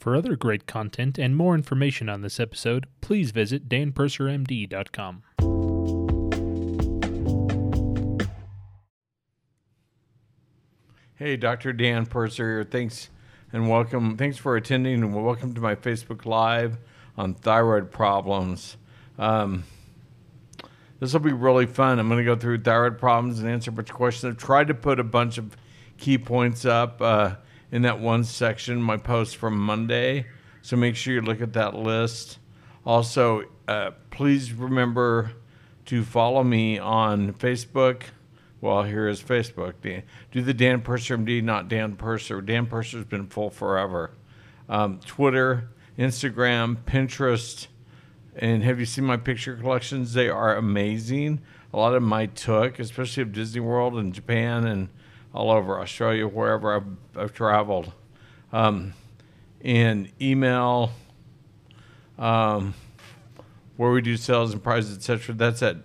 For other great content and more information on this episode, please visit DanPurserMD.com. Hey, Dr. Dan Purser, thanks and welcome. Thanks for attending and welcome to my Facebook Live on thyroid problems. This will be really fun. I'm going to go through thyroid problems and answer a bunch of questions. I've tried to put a bunch of key points up in that one section, my post from Monday. So make sure you look at that list. Also, please remember to follow me on Facebook. Well, here is Facebook. Do the Dan Purser MD, not Dan Purser. Dan Purser's been full forever. Twitter, Instagram, Pinterest. And have you seen my picture collections? They are amazing. A lot of them I took, especially of Disney World and Japan and all over Australia, wherever I've traveled. And email, where we do sales and prizes, etc. That's at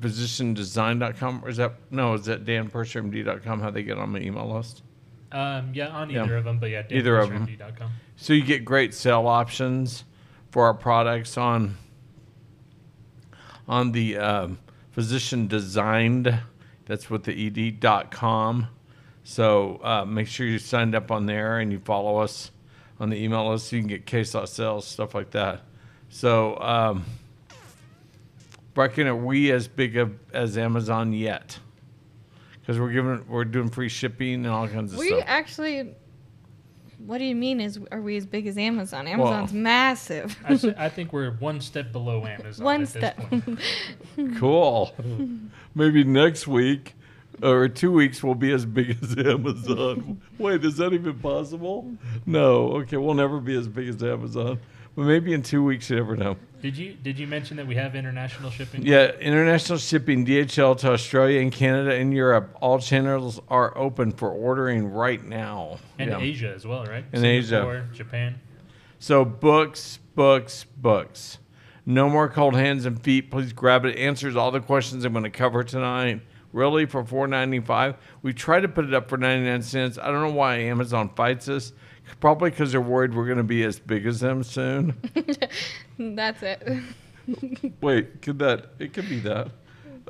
physiciandesign.com, or is that, no, is that danpursermd.com how they get on my email list? Yeah, on either of them, but yeah, danpursermd.com. So you get great sale options for our products on the physician designed, that's with the ed.com. So make sure you signed up on there and you follow us on the email list so you can get case law sales, stuff like that. So Bracken, are we as big as Amazon yet? Because we're doing free shipping and all kinds of stuff. We actually. What do you mean? Are we as big as Amazon? Amazon's massive. I think we're one step below Amazon. One step. This point. Cool. Maybe next week or 2 weeks we'll be as big as Amazon. Wait, is that even possible? No. Okay, we'll never be as big as Amazon. But maybe in 2 weeks, you never know. Did you mention that we have international shipping? Yeah, international shipping, DHL to Australia and Canada and Europe. All channels are open for ordering right now. And Asia as well, right? And Asia. Japan. So books. No more cold hands and feet. Please grab it. It answers all the questions I'm going to cover tonight. Really, for $4.95? We tried to put it up for 99 cents. I don't know why Amazon fights us. Probably because they're worried we're going to be as big as them soon. That's it. Wait, it could be that.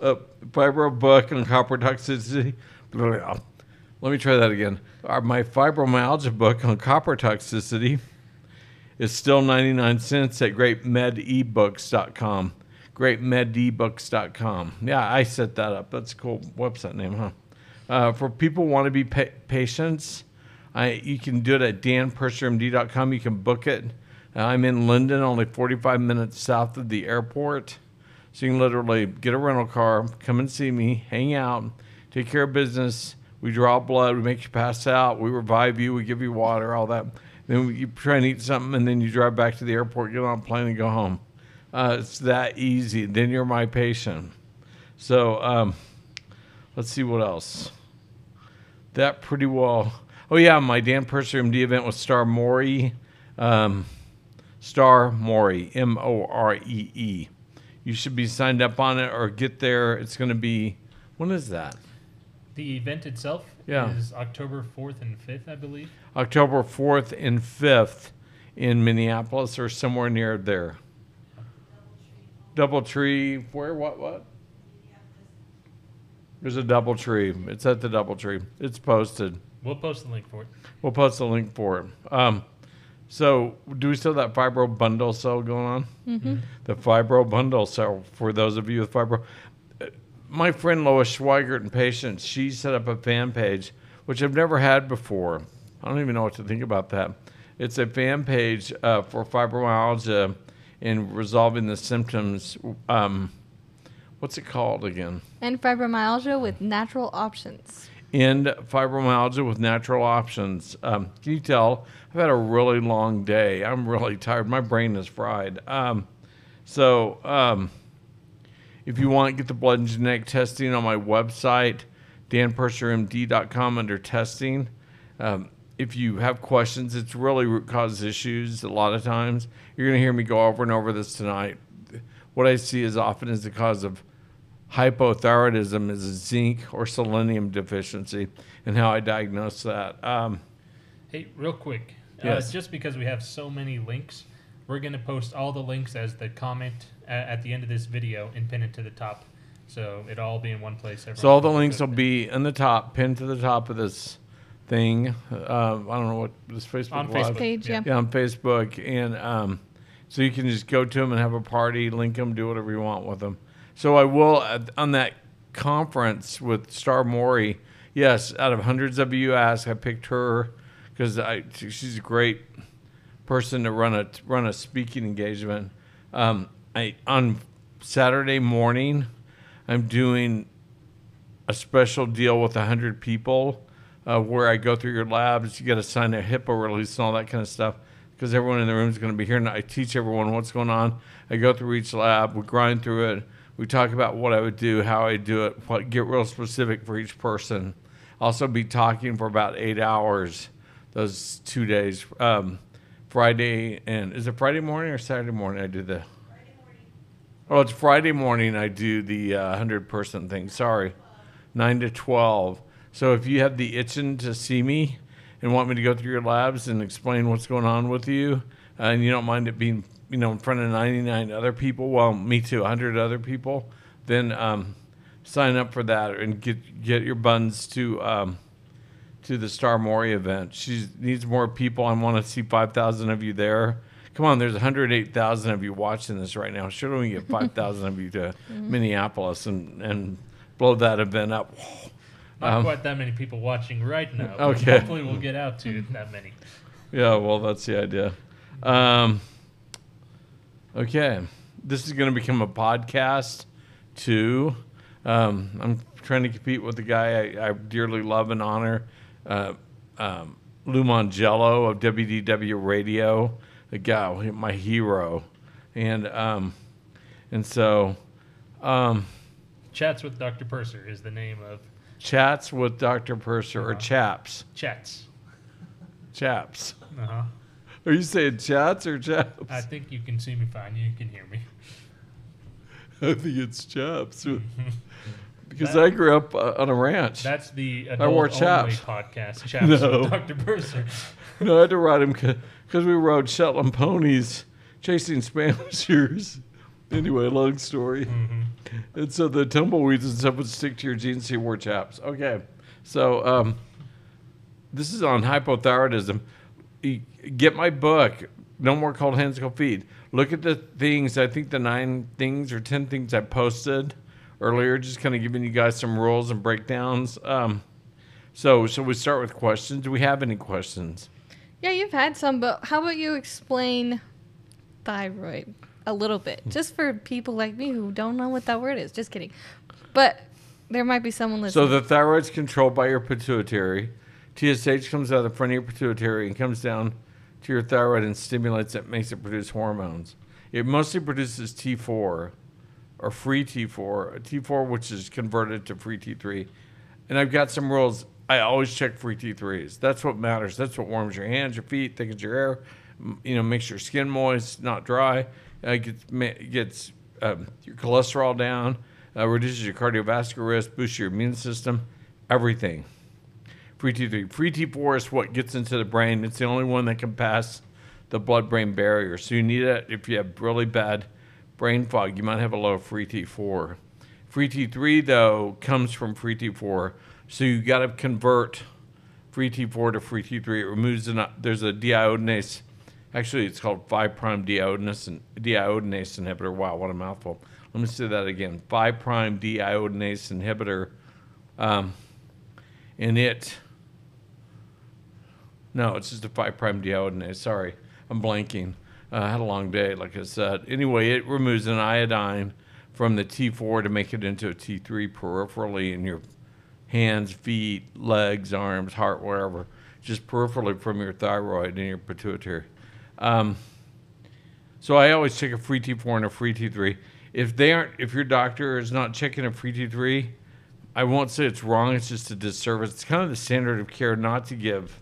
Fibrobook and copper toxicity. Let me try that again. My fibromyalgia book on copper toxicity is still 99 cents at greatmedebooks.com. Greatmedebooks.com. Yeah, I set that up. That's a cool website name, huh? For people who want to be patients, you can do it at danpursermd.com. You can book it. I'm in Linden, only 45 minutes south of the airport. So you can literally get a rental car, come and see me, hang out, take care of business. We draw blood. We make you pass out. We revive you. We give you water, all that. Then you try and eat something, and then you drive back to the airport, get on a plane, and go home. It's that easy. Then you're my patient. So let's see what else. That pretty well... Oh, yeah, my Dan Purser MD event with Star Morey. Star Morey, Moree. You should be signed up on it or get there. It's going to be, when is that? The event itself is October 4th and 5th, I believe. October 4th and 5th in Minneapolis or somewhere near there. Doubletree. Where, what? There's a Doubletree. It's at the Doubletree. It's posted. We'll post the link for it. So do we still have that fibro bundle sale going on? Mm-hmm. The fibro bundle sale, for those of you with fibro. My friend Lois Schweigert and patients, she set up a fan page, which I've never had before. I don't even know what to think about that. It's a fan page for fibromyalgia and resolving the symptoms. What's it called again? And fibromyalgia with natural options. End fibromyalgia with natural options. Can you tell? I've had a really long day. I'm really tired. My brain is fried. If you want, get the blood and genetic testing on my website, danpursermd.com, under testing. If you have questions, it's really root cause issues a lot of times. You're going to hear me go over and over this tonight. What I see as often is the cause of hypothyroidism is a zinc or selenium deficiency, and how I diagnose that. Hey, real quick. Yes. Just because we have so many links, we're going to post all the links as the comment at the end of this video and pin it to the top. So it'll all be in one place. So all the links will be in the top, pinned to the top of this thing. I don't know what this Facebook on Live. Facebook page, yeah. Yeah, on Facebook. And so you can just go to them and have a party, link them, do whatever you want with them. So I will, on that conference with Star Morey, yes, out of hundreds of you asked, I picked her because she's a great person to run a speaking engagement. On Saturday morning, I'm doing a special deal with 100 people where I go through your labs. You got to sign a HIPAA release and all that kind of stuff because everyone in the room is going to be here. And I teach everyone what's going on. I go through each lab. We grind through it. We talk about what I would do, how I do it, get real specific for each person. Also be talking for about 8 hours those 2 days. Friday, and is it Friday morning or Saturday morning I do the... Oh, it's Friday morning I do the 100-person thing. Sorry, 9 to 12. So if you have the itching to see me and want me to go through your labs and explain what's going on with you, and you don't mind it being, you know, in front of 99 other people, well, me too, 100 other people, then sign up for that and get your buns to the Star Morey event. She needs more people. I want to see 5,000 of you there. Come on, there's 108,000 of you watching this right now. Should we get 5,000 of you to Minneapolis and blow that event up? Not quite that many people watching right now. Okay. Hopefully we'll get out to that many. Yeah, well, that's the idea. Okay. This is going to become a podcast, too. I'm trying to compete with the guy I dearly love and honor, Lou Mongello of WDW Radio. The guy, my hero, and so, Chats with Doctor Purser is the name of. Chats with Doctor Purser or Chaps. Chaps. Uh-huh. Are you saying Chats or Chaps? I think you can see me fine. You can hear me. I think it's Chaps. Because I grew up on a ranch. That's the adult-only podcast, Chats with Dr. Purser. No, I had to ride him because we rode Shetland ponies chasing Spanishers. Anyway, long story. Mm-hmm. And so the tumbleweeds and stuff would stick to your jeans, so you wore chaps. Okay, so this is on hypothyroidism. Get my book, No More Cold Hands, Cold Feet. Look at the things, I think the 9 things or 10 things I posted earlier, just kind of giving you guys some rules and breakdowns. So shall we start with questions? Do we have any questions? Yeah, you've had some, but how about you explain thyroid a little bit? Just for people like me who don't know what that word is. Just kidding. But there might be someone listening. So the thyroid's controlled by your pituitary. TSH comes out of the front of your pituitary and comes down to your thyroid and stimulates it, makes it produce hormones. It mostly produces T4. Or free T4, which is converted to free T3. And I've got some rules. I always check free T3s. That's what matters. That's what warms your hands, your feet, thickens your hair, you know, makes your skin moist, not dry, gets your cholesterol down, reduces your cardiovascular risk, boosts your immune system, everything. Free T3. Free T4 is what gets into the brain. It's the only one that can pass the blood-brain barrier. So you need it if you have really bad brain fog, you might have a low free T4. Free T3, though, comes from free T4, so you got to convert free T4 to free T3. It removes, there's a diiodinase, actually it's called 5' diiodinase inhibitor. Wow, what a mouthful. Let me say that again, 5' diiodinase inhibitor, it's just a 5' diiodinase, sorry, I'm blanking. I had a long day, like I said. Anyway, it removes an iodine from the T4 to make it into a T3 peripherally in your hands, feet, legs, arms, heart, wherever, just peripherally from your thyroid and your pituitary. So I always check a free T4 and a free T3. If your doctor is not checking a free T3, I won't say it's wrong, it's just a disservice. It's kind of the standard of care not to give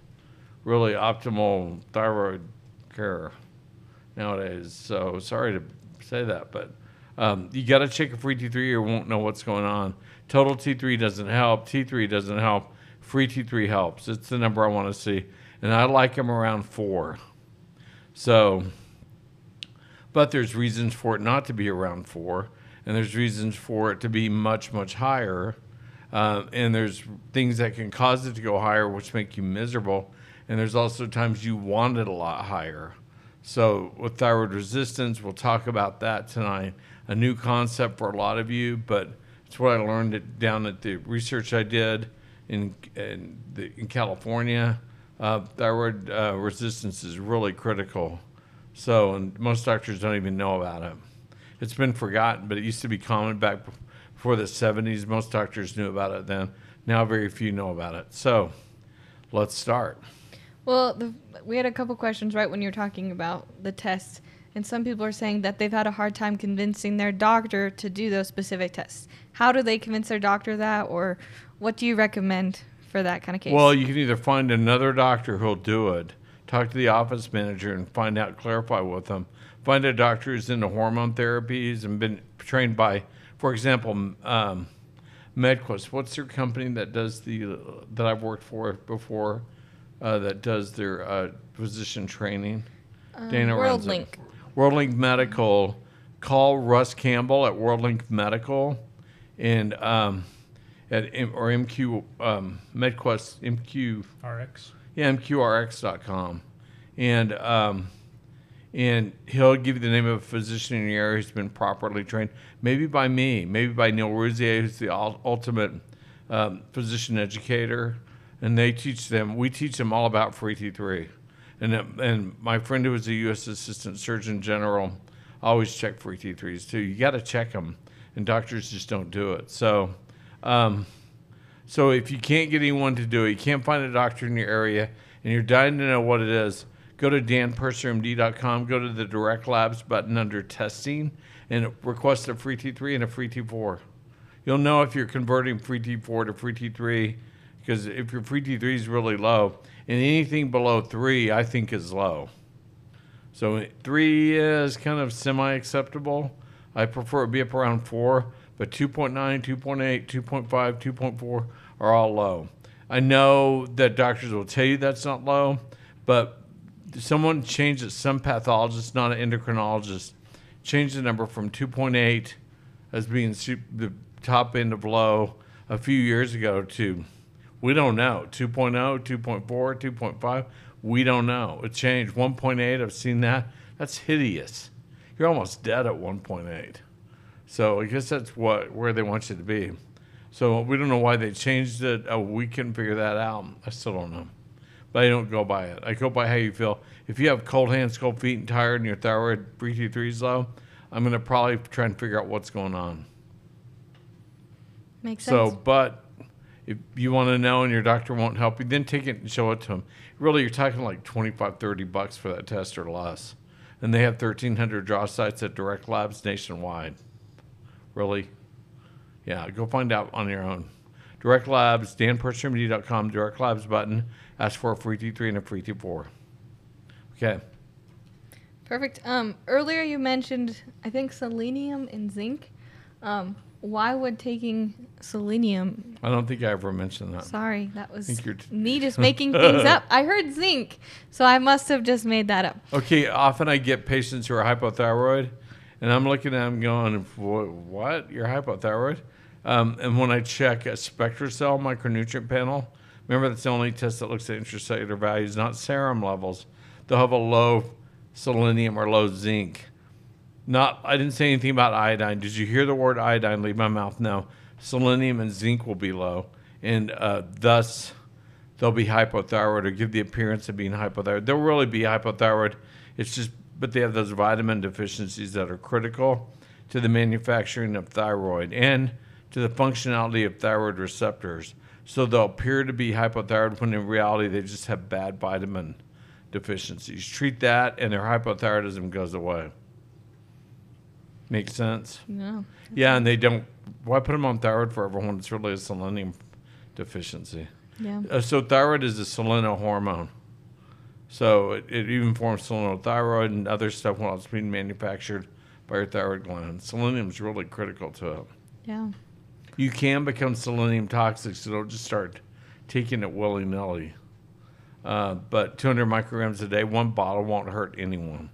really optimal thyroid care nowadays, so sorry to say that, but you got to check a free T3 or you won't know what's going on. Total T3 doesn't help. Free T3 helps. It's the number I want to see. and I like them around 4. So, but there's reasons for it not to be around 4, and there's reasons for it to be much, much higher. And there's things that can cause it to go higher, which make you miserable. And there's also times you want it a lot higher. So with thyroid resistance, we'll talk about that tonight. A new concept for a lot of you, but it's what I learned down at the research I did in California. Thyroid resistance is really critical. So, and most doctors don't even know about it. It's been forgotten, but it used to be common back before the 70s. Most doctors knew about it then. Now very few know about it. So let's start. Well, we had a couple questions right when you were talking about the tests, and some people are saying that they've had a hard time convincing their doctor to do those specific tests. How do they convince their doctor that, or what do you recommend for that kind of case? Well, you can either find another doctor who'll do it, talk to the office manager and find out, clarify with them, find a doctor who's into hormone therapies and been trained by, for example, MedQuest. What's their company that does that I've worked for before? That does their physician training. Dana runs it. WorldLink Medical. Call Russ Campbell at WorldLink Medical, and MedQuest MQRX. Yeah, MQRX.com, and he'll give you the name of a physician in your area who's been properly trained, maybe by me, maybe by Neil Rousier, who's the ultimate physician educator. And they teach them, we teach them all about free T3. And my friend who was a U.S. Assistant Surgeon General always checked free T3s too. You got to check them, and doctors just don't do it. So, so if you can't get anyone to do it, you can't find a doctor in your area, and you're dying to know what it is, go to DanPurserMD.com, go to the direct labs button under testing, and request a free T3 and a free T4. You'll know if you're converting free T4 to free T3, because if your free T3 is really low, and anything below 3, I think is low. So 3 is kind of semi-acceptable. I prefer it be up around 4, but 2.9, 2.8, 2.5, 2.4 are all low. I know that doctors will tell you that's not low, but someone changed it, some pathologist, not an endocrinologist, changed the number from 2.8 as being the top end of low a few years ago to, we don't know, 2.0, 2.4, 2.5, we don't know. It changed. 1.8, I've seen that. That's hideous. You're almost dead at 1.8. So I guess that's where they want you to be. So we don't know why they changed it. Oh, we couldn't figure that out. I still don't know. But I don't go by it. I go by how you feel. If you have cold hands, cold feet, and tired, and your thyroid free T3 is low, I'm going to probably try and figure out what's going on. Makes sense. So, but if you want to know and your doctor won't help you, then take it and show it to them. Really, you're talking like $25, $30 for that test or less. And they have 1,300 draw sites at direct labs nationwide. Really? Yeah, go find out on your own. Direct labs, DanPurserMD.com, direct labs button. Ask for a free T3 and a free T4. Okay. Perfect. Earlier you mentioned, I think, selenium and zinc. Why would taking selenium... I don't think I ever mentioned that. Sorry, that was me just making things up. I heard zinc, so I must have just made that up. Okay, often I get patients who are hypothyroid, and I'm looking at them going, what? You're hypothyroid? And when I check a SpectraCell micronutrient panel, remember that's the only test that looks at intracellular values, not serum levels. They'll have a low selenium or low zinc. I didn't say anything about iodine. Did you hear the word iodine leave my mouth? No. Selenium and zinc will be low, and thus they'll be hypothyroid or give the appearance of being hypothyroid. They'll really be hypothyroid. It's just, but they have those vitamin deficiencies that are critical to the manufacturing of thyroid and to the functionality of thyroid receptors. So they'll appear to be hypothyroid when in reality they just have bad vitamin deficiencies. Treat that, and their hypothyroidism goes away. Makes sense. No. Yeah, and they don't. Why put them on thyroid for everyone? It's really a selenium deficiency. Yeah. So thyroid is a selenohormone. So it even forms selenothyroid and other stuff while it's being manufactured by your thyroid gland. Selenium is really critical to it. Yeah. You can become selenium toxic, so don't just start taking it willy nilly. But 200 micrograms a day, one bottle won't hurt anyone.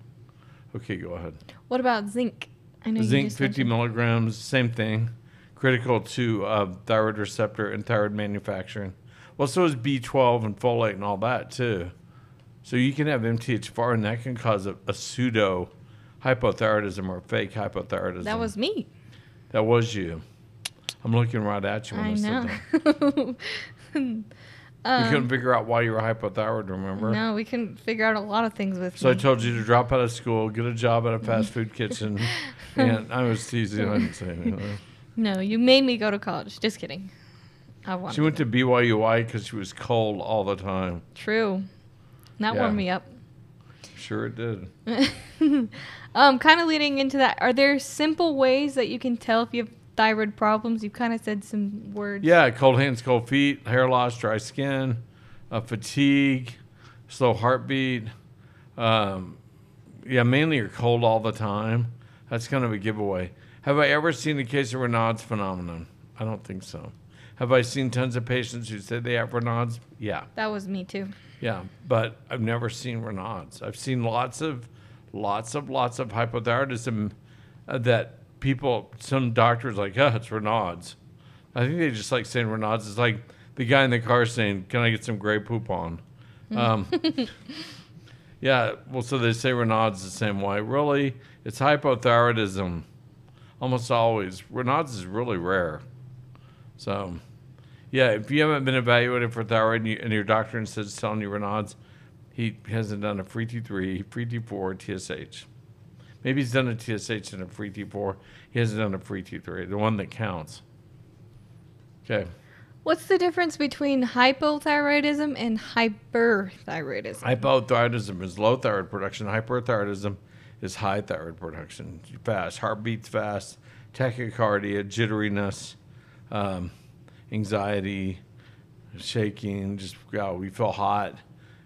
Okay, go ahead. What about zinc? I know zinc, 50 milligrams, same thing. Critical to thyroid receptor and thyroid manufacturing. Well, so is B12 and folate and all that, too. So you can have MTHFR, and that can cause a pseudo hypothyroidism or fake hypothyroidism. That was me. That was you. I'm looking right at you when I know. Said that. We couldn't figure out why you were hypothyroid, remember? No, we couldn't figure out a lot of things with So I told you to drop out of school, get a job at a fast food kitchen. And I was teasing. I didn't say anything. No, you made me go to college. Just kidding. I wanted She went to BYUI because she was cold all the time. True. That warmed me up. Sure it did. Kind of leading into that, are there simple ways that you can tell if you have thyroid problems? You kind of said some words. Yeah, cold hands, cold feet, hair loss, dry skin, fatigue, slow heartbeat. Yeah, mainly you're cold all the time. That's kind of a giveaway. Have I ever seen a case of Raynaud's phenomenon? I don't think so. Have I seen tons of patients who said they have Raynaud's? Yeah. That was me too. Yeah, but I've never seen Raynaud's. I've seen lots of hypothyroidism that people, some doctors like, oh, it's Raynaud's. I think they just like saying Raynaud's. It's like the guy in the car saying, can I get some gray poop on? Yeah, well, so they say Raynaud's the same way. Really, it's hypothyroidism almost always. Raynaud's is really rare. So, yeah, if you haven't been evaluated for thyroid and your doctor instead is telling you Raynaud's, he hasn't done a free T3, free T4, TSH. Maybe he's done a TSH and a free T4. He hasn't done a free T3, the one that counts. Okay. What's the difference between hypothyroidism and hyperthyroidism? Hypothyroidism is low thyroid production. Hyperthyroidism is high thyroid production. Fast, heartbeats fast, tachycardia, jitteriness, anxiety, shaking, just, you feel hot.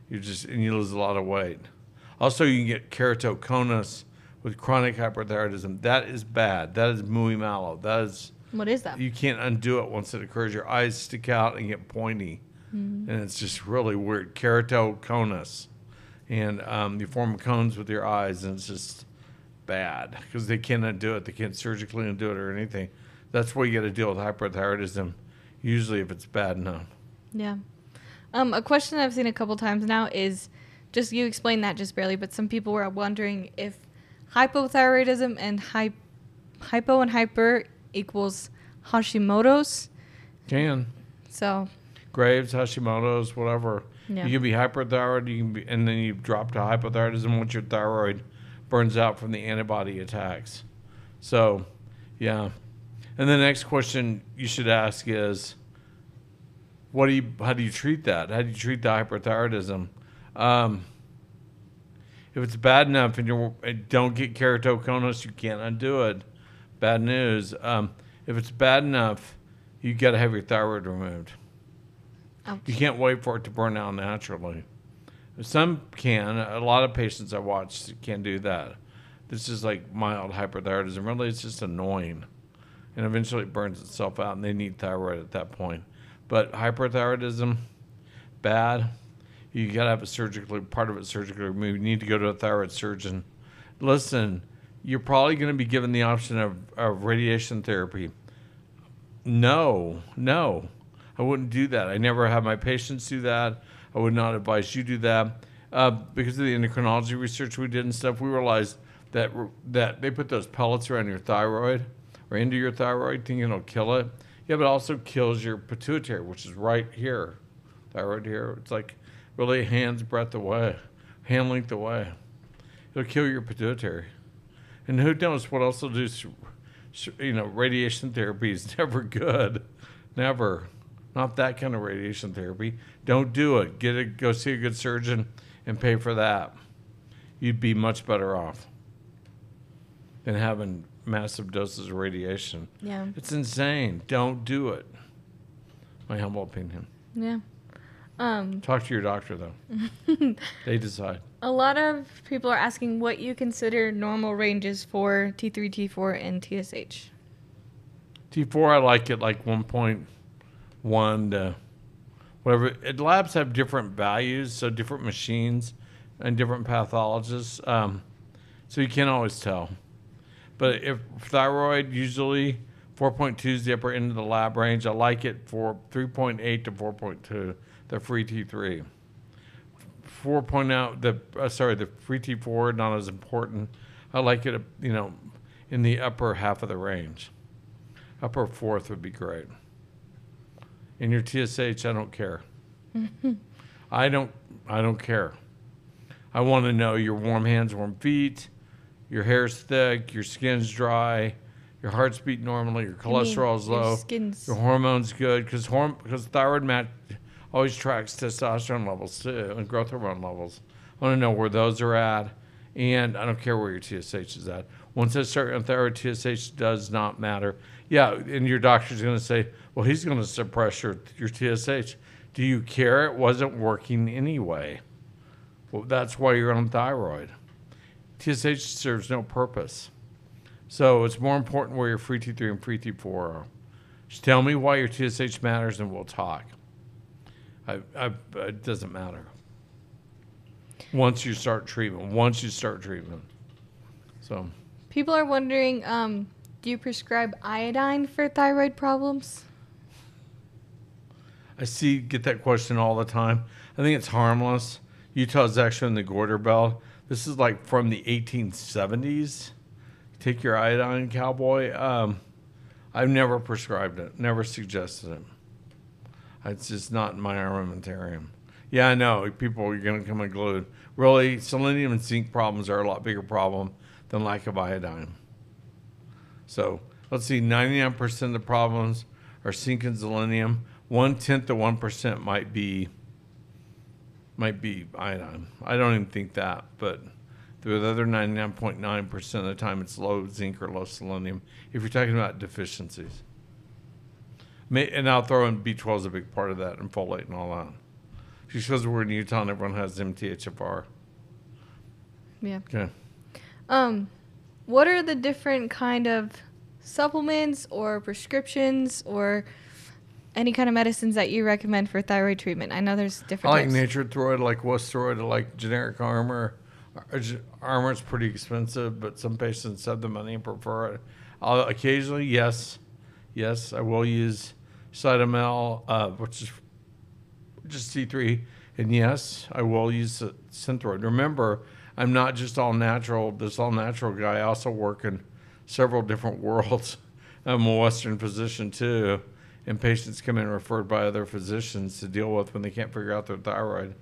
And you lose a lot of weight. Also, you can get keratoconus with chronic hyperthyroidism. That is bad. That is muy malo. That is... What is that? You can't undo it once it occurs. Your eyes stick out and get pointy. And it's just really weird. Keratoconus. And you form cones with your eyes, and it's just bad because they can't undo it. They can't surgically undo it or anything. That's where you got to deal with hyperthyroidism, usually if it's bad enough. Yeah. A question I've seen a couple times now is, just you explained that just barely, but some people were wondering if hypothyroidism and hypo and hyper equals Hashimoto's. Can. So. Graves, Hashimoto's, whatever. Yeah. You can be hyperthyroid, you can be, and then you drop to hypothyroidism once your thyroid burns out from the antibody attacks. So, yeah. And the next question you should ask is, how do you treat that? How do you treat the hyperthyroidism? If it's bad enough and you don't get keratoconus, you can't undo it. Bad news. If it's bad enough, you got to have your thyroid removed. Okay. You can't wait for it to burn out naturally. Some can. A lot of patients I watch can do that. This is like mild hyperthyroidism. Really, it's just annoying. And eventually it burns itself out, and they need thyroid at that point. But hyperthyroidism, bad. You got to have part of it surgically removed. You need to go to a thyroid surgeon. Listen, you're probably going to be given the option of radiation therapy. No, I wouldn't do that. I never have my patients do that. I would not advise you do that. Because of the endocrinology research we did and stuff, we realized that they put those pellets around your thyroid or into your thyroid thinking it'll kill it. Yeah, but it also kills your pituitary, which is right here, thyroid here. It's like really hand's breadth away, hand length away. It'll kill your pituitary. And who knows what else will do. You know, radiation therapy is never good. Never. Not that kind of radiation therapy. Don't do it. Go see a good surgeon and pay for that. You'd be much better off than having massive doses of radiation. Yeah. It's insane. Don't do it. My humble opinion. Yeah. Talk to your doctor, though. They decide. A lot of people are asking what you consider normal ranges for T3, T4, and TSH. T4, I like it like 1.1 to whatever. Labs have different values, so different machines and different pathologists. So you can't always tell. But if thyroid, usually 4.2 is the upper end of the lab range. I like it for 3.8 to 4.2, the free T3. 4.0, the free T4, not as important. I like it, you know, in the upper half of the range. Upper fourth would be great. And your TSH, I don't care. I don't care. I want to know your warm hands, warm feet, your hair's thick, your skin's dry, your heart's beat normally, your cholesterol's low, your hormone's good, because thyroid match always tracks testosterone levels too and growth hormone levels. I want to know where those are at, and I don't care where your TSH is at. Once I start on thyroid, TSH does not matter. Yeah, and your doctor's going to say, well, he's going to suppress your TSH. Do you care? It wasn't working anyway. Well, that's why you're on thyroid. TSH serves no purpose. So it's more important where your free T3 and free T4 are. Just tell me why your TSH matters and we'll talk. It doesn't matter. Once you start treatment, So people are wondering, do you prescribe iodine for thyroid problems? I get that question all the time. I think it's harmless. Utah's actually in the Gorder Belt. This is like from the 1870s. Take your iodine, cowboy. I've never prescribed it, never suggested it. It's just not in my armamentarium. Yeah, I know, people are gonna come unglued. Really, selenium and zinc problems are a lot bigger problem than lack of iodine. So let's see, 99% of the problems are zinc and selenium. 0.1% to 1% might be iodine. I don't even think that, but the other 99.9% of the time it's low zinc or low selenium if you're talking about deficiencies. And I'll throw in B12 is a big part of that, and folate and all that. Just because we're in Utah and everyone has MTHFR. Yeah. Okay. What are the different kind of supplements or prescriptions or any kind of medicines that you recommend for thyroid treatment? I know there's different types. I like Nature Throid, I like Westthroid, I like generic Armor. Armor's pretty expensive, but some patients have the money and prefer it. I'll occasionally, yes, I will use Cytomel, which is just T3, and yes, I will use Synthroid. Remember, I'm not just all natural, this all natural guy. I also work in several different worlds. I'm a Western physician too, and patients come in referred by other physicians to deal with when they can't figure out their thyroid.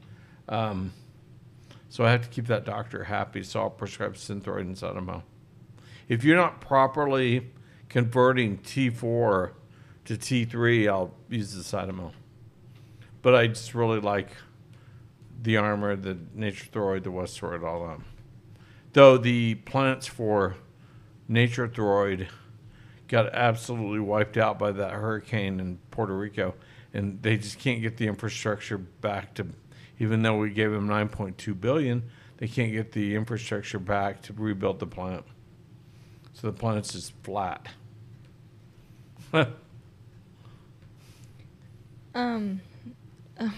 So I have to keep that doctor happy, so I'll prescribe Synthroid and Cytomel. If you're not properly converting T4 to T3, I'll use the Cytomel. But I just really like the Armor, the Nature Throid, the West Throid, all that. Though the plants for Nature Throid got absolutely wiped out by that hurricane in Puerto Rico, and they just can't get the infrastructure back to, even though we gave them $9.2 billion, they can't get the infrastructure back to rebuild the plant. So the planet's just flat.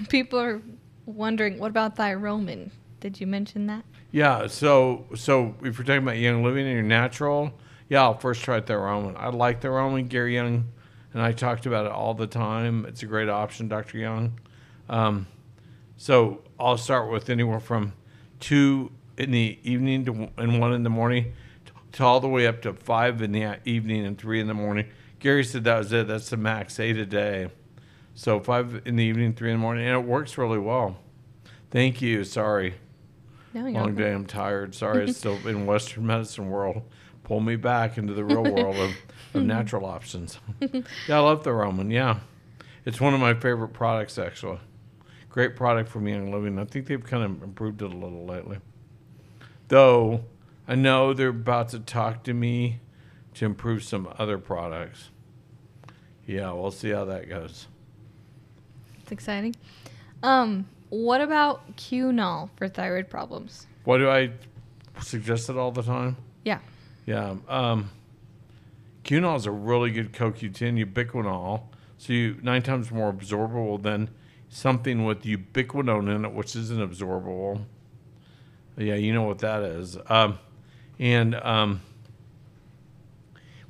People are wondering, what about Thyromin? Did you mention that? Yeah, so if you're talking about Young Living and you're natural, yeah, I'll first try Thyromin. I like Thyromin. Gary Young and I talked about it all the time. It's a great option, Dr. Young. So I'll start with anywhere from 2 in the evening and 1 in the morning to all the way up to 5 in the evening and 3 in the morning. Gary said that was it. That's the max, 8 a day. So 5 in the evening, 3 in the morning, and it works really well. Thank you. Sorry. No, you're Long day. I'm tired. Sorry. It's still in Western medicine world. Pull me back into the real world of natural options. Yeah, I love Thyromin. Yeah. It's one of my favorite products, actually. Great product from Young Living. I think they've kind of improved it a little lately. Though, I know they're about to talk to me to improve some other products. Yeah, we'll see how that goes. It's exciting. What about Qnol for thyroid problems? What do I suggest it all the time? Yeah. Yeah. Qnol is a really good CoQ10 ubiquinol, so you 9 times more absorbable than something with ubiquinone in it, which isn't absorbable. Yeah, you know what that is.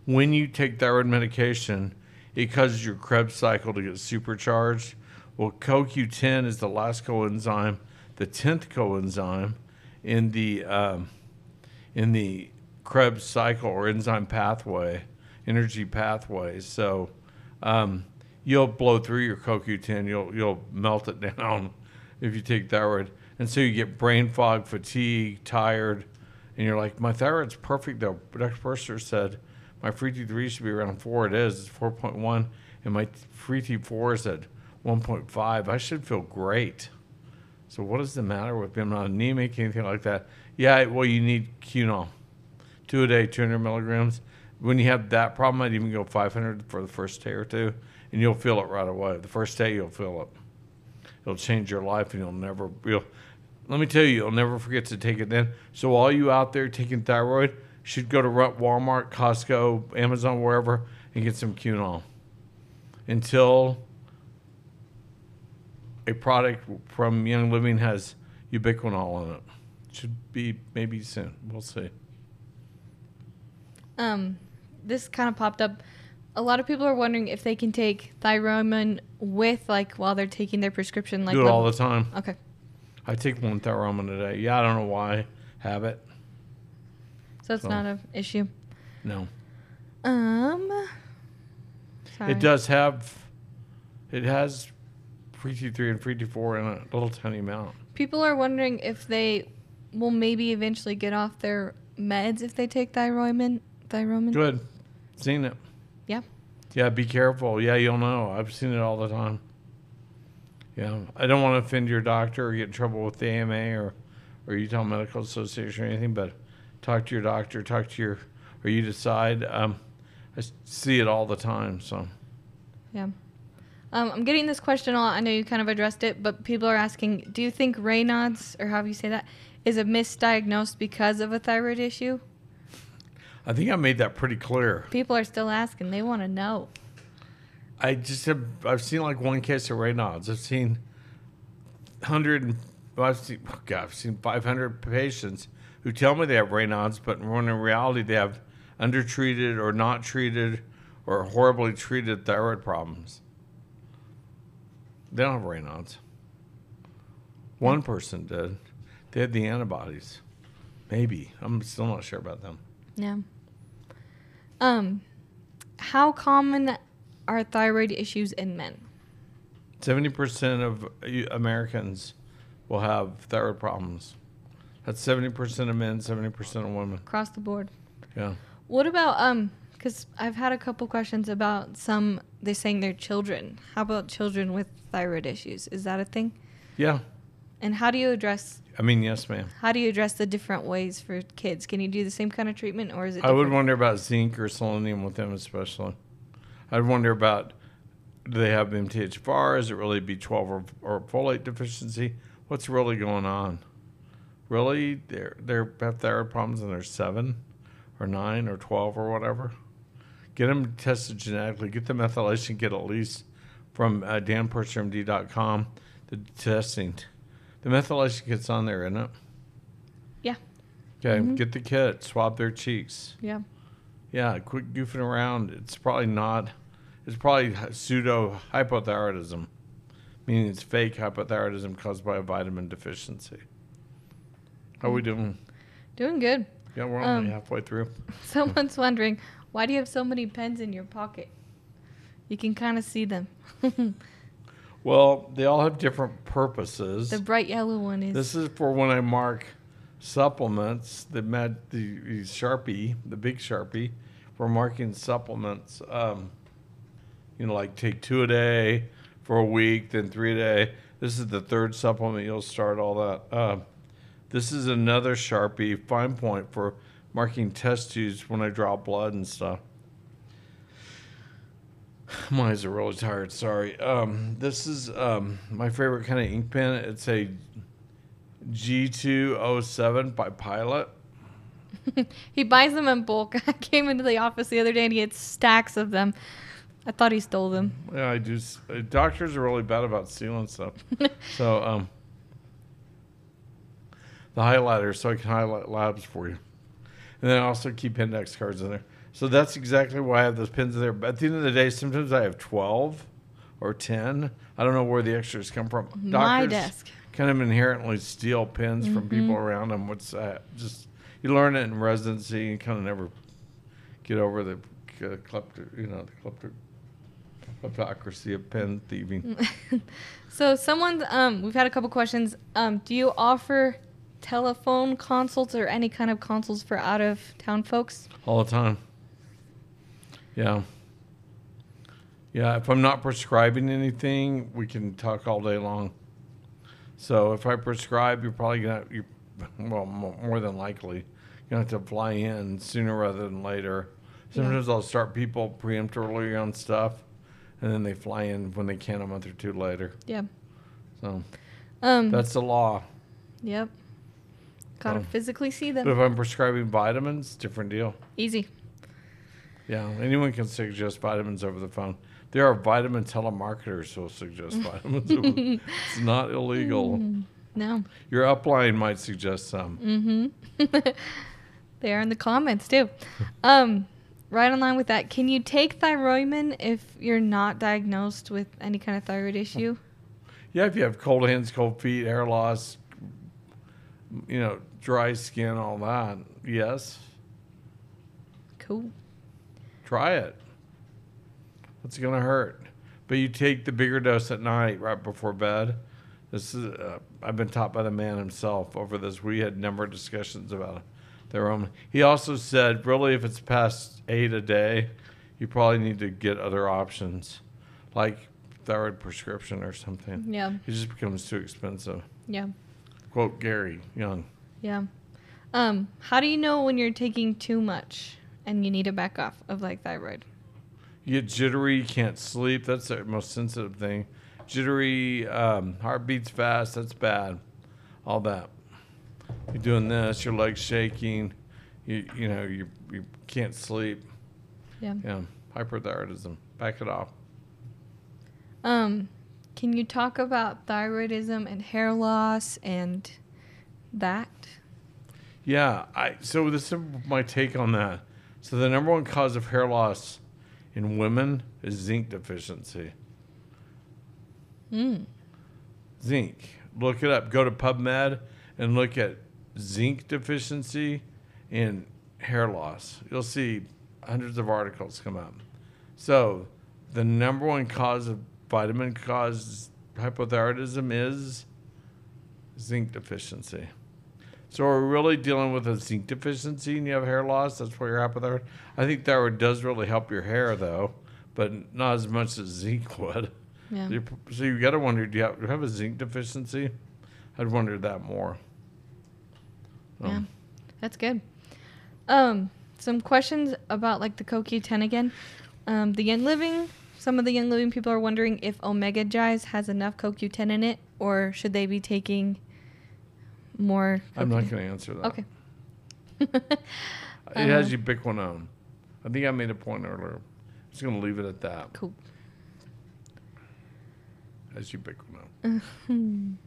When you take thyroid medication, it causes your Krebs cycle to get supercharged. Well, CoQ10 is the last coenzyme, the 10th coenzyme in the Krebs cycle or enzyme pathway, energy pathway. So you'll blow through your CoQ10. You'll melt it down if you take thyroid. And so you get brain fog, fatigue, tired, and you're like, my thyroid's perfect though. Dr. Purser said my free T3 should be around 4. It is. It's 4.1. And my free T4 is at 1.5. I should feel great. So what is the matter with me? I'm not anemic, anything like that. Yeah, well, you need Qnol. 2 a day, 200 milligrams. When you have that problem, I'd even go 500 for the first day or two, and you'll feel it right away. The first day, you'll feel it. It'll change your life, and you'll never... let me tell you, you'll never forget to take it then. So all you out there taking thyroid should go to Walmart, Costco, Amazon, wherever, and get some Qnol until a product from Young Living has ubiquinol in it. Should be maybe soon. We'll see. This kind of popped up. A lot of people are wondering if they can take Thyromin with, like, while they're taking their prescription. Like, do it all the time. Okay. I take 1 Thyromin a day. Yeah, I don't know why I have it. So it's not an issue. No. Sorry. It does have, it has free T3 and free T4 in a little tiny amount. People are wondering if they will maybe eventually get off their meds if they take Thyromin. Good. Seen it. Yeah. Yeah, be careful. Yeah, you'll know. I've seen it all the time. Yeah. I don't want to offend your doctor or get in trouble with the AMA or Utah Medical Association or anything, but talk to your doctor, or you decide. I see it all the time, so. Yeah. I'm getting this question a lot. I know you kind of addressed it, but people are asking, do you think Raynaud's, or however you say that, is a misdiagnosed because of a thyroid issue? I think I made that pretty clear. People are still asking. They want to know. I just have, I've seen like 1 case of Raynaud's. I've seen 100, I've seen 500 patients who tell me they have Raynaud's, but when in reality they have undertreated or not treated or horribly treated thyroid problems. They don't have Raynaud's. 1 person did. They had the antibodies. Maybe. I'm still not sure about them. Yeah. How common are thyroid issues in men? 70% of Americans will have thyroid problems. That's 70% of men, 70% of women. Across the board. Yeah. What about, because I've had a couple questions about some, they're saying they're children. How about children with thyroid issues? Is that a thing? Yeah. And how do you address... I mean, yes, ma'am. How do you address the different ways for kids? Can you do the same kind of treatment, or is it different? I would wonder about zinc or selenium with them especially. I'd wonder about, do they have MTHFR? Is it really B12 or folate deficiency? What's really going on? Really? They're have thyroid problems and they're 7 or 9 or 12 or whatever? Get them tested genetically. Get the methylation kit at least from DanPurserMD.com, the testing. The methylation kit's on there, isn't it? Yeah. Okay, get the kit, swab their cheeks. Yeah. Yeah, quit goofing around. It's probably not, it's probably pseudo hypothyroidism, meaning it's fake hypothyroidism caused by a vitamin deficiency. How are we doing? Doing good. Yeah, we're only halfway through. Someone's wondering, why do you have so many pens in your pocket? You can kind of see them. Well, they all have different purposes. The bright yellow one is... This is for when I mark supplements, the Sharpie, the big Sharpie, for marking supplements. You know, like take 2 a day for a week, then 3 a day. This is the 3rd supplement. You'll start all that. This is another Sharpie, fine point, for marking test tubes when I draw blood and stuff. My eyes are really tired, sorry. This is my favorite kind of ink pen. It's a G2O7 by Pilot. He buys them in bulk. I came into the office the other day and he had stacks of them. I thought he stole them. Yeah, I do. Doctors are really bad about stealing stuff. So, the highlighter, so I can highlight labs for you. And then I also keep index cards in there. So that's exactly why I have those pins in there. But at the end of the day, sometimes I have 12 or 10. I don't know where the extras come from. My Doctors desk. Kind of inherently steal pins from people around them. What's just you learn it in residency and kind of never get over the kleptocracy of pen thieving. So someone's we've had a couple questions. Do you offer telephone consults or any kind of consults for out of town folks? All the time. Yeah. Yeah, if I'm not prescribing anything, we can talk all day long. So if I prescribe, you're probably gonna more than likely gonna have to fly in sooner rather than later. Sometimes I'll start people preemptorily on stuff, and then they fly in when they can a month or two later. Yeah. So that's the law. Yep. Gotta physically see them. But if I'm prescribing vitamins, different deal. Easy. Yeah, anyone can suggest vitamins over the phone. There are vitamin telemarketers who will suggest vitamins. It's not illegal. No. Your upline might suggest some. They are in the comments, too. Right online with that, can you take Thyromin if you're not diagnosed with any kind of thyroid issue? Yeah, if you have cold hands, cold feet, hair loss, you know, dry skin, all that. Yes. Cool. Try it. It's going to hurt. But you take the bigger dose at night right before bed. This is I've been taught by the man himself over this. We had a number of discussions about it. He also said, really, if it's past 8 a day, you probably need to get other options, like thyroid prescription or something. Yeah. It just becomes too expensive. Yeah. Quote Gary Young. Yeah. How do you know when you're taking too much and you need to back off of, like, thyroid? You get jittery, you can't sleep. That's the most sensitive thing. Jittery, heart beats fast. That's bad. All that. You're doing this, your legs shaking, you know, you can't sleep. Yeah. Yeah. Hyperthyroidism. Back it off. Can you talk about thyroidism and hair loss and that? Yeah. So this is my take on that. So the number one cause of hair loss in women is zinc deficiency. Zinc. Look it up. Go to PubMed and look at zinc deficiency and hair loss. You'll see hundreds of articles come up. So the number one cause of vitamin-caused hypothyroidism is zinc deficiency. So we're really dealing with a zinc deficiency and you have hair loss. That's why you're hypothyroid. I think thyroid does really help your hair, though, but not as much as zinc would. Yeah. So you got to wonder, do you have a zinc deficiency? I'd wondered that more. Yeah, that's good. Some questions about, like, the CoQ10 again. The Young Living, some of the Young Living people are wondering if Omega Gyze has enough CoQ10 in it, or should they be taking more CoQ10? I'm not going to answer that. Okay. It has ubiquinone. I think I made a point earlier. I'm just going to leave it at that. Cool. It has ubiquinone.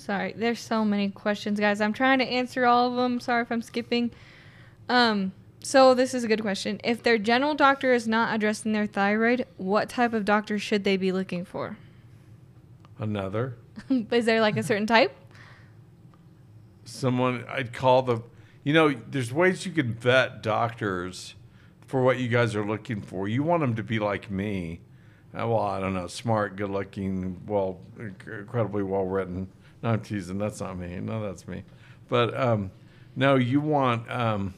Sorry. There's so many questions, guys. I'm trying to answer all of them. Sorry if I'm skipping. So this is a good question. If their general doctor is not addressing their thyroid, what type of doctor should they be looking for? Another. Is there, like, a certain type? Someone I'd call the, you know, there's ways you can vet doctors for what you guys are looking for. You want them to be like me. Well, I don't know, smart, good-looking, well, incredibly well-written. No, I'm teasing. That's not me. No, that's me. But, no, you want them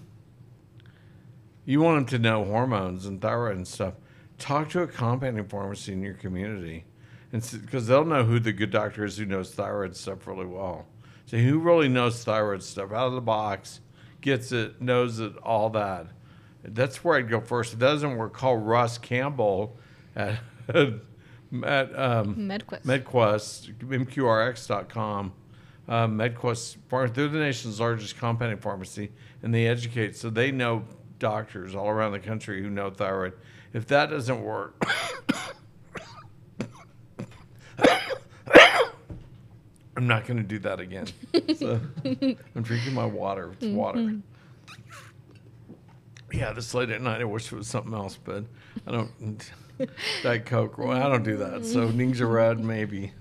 to know hormones and thyroid and stuff. Talk to a compounding pharmacy in your community, because they'll know who the good doctor is who knows thyroid stuff really well. So who really knows thyroid stuff out of the box, gets it, knows it, all that. That's where I'd go first. If that doesn't work, call Russ Campbell at MedQuest, MQRX.com, MedQuest. They're the nation's largest compounding pharmacy, and they educate, so they know doctors all around the country who know thyroid. If that doesn't work, I'm not going to do that again. So, I'm drinking my water. It's water. Yeah, this late at night, I wish it was something else, but I don't. Diet Coke, well, I don't do that. So Ninja Red, maybe.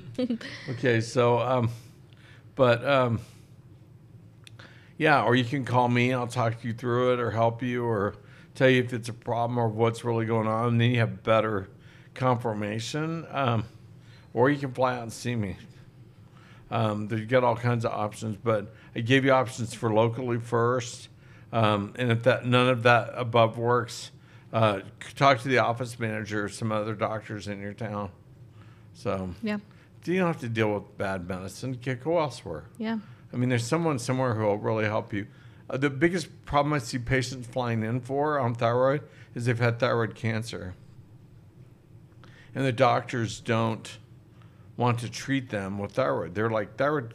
Okay, so, yeah, or you can call me. I'll talk you through it or help you or tell you if it's a problem or what's really going on. And then you have better confirmation. Or you can fly out and see me. You got all kinds of options, but I gave you options for locally first. And if that none of that above works, talk to the office manager or some other doctors in your town. So yeah, you don't have to deal with bad medicine. Go elsewhere. Yeah. I mean, there's someone somewhere who will really help you. The biggest problem I see patients flying in for on thyroid is they've had thyroid cancer. And the doctors don't want to treat them with thyroid. They're like, thyroid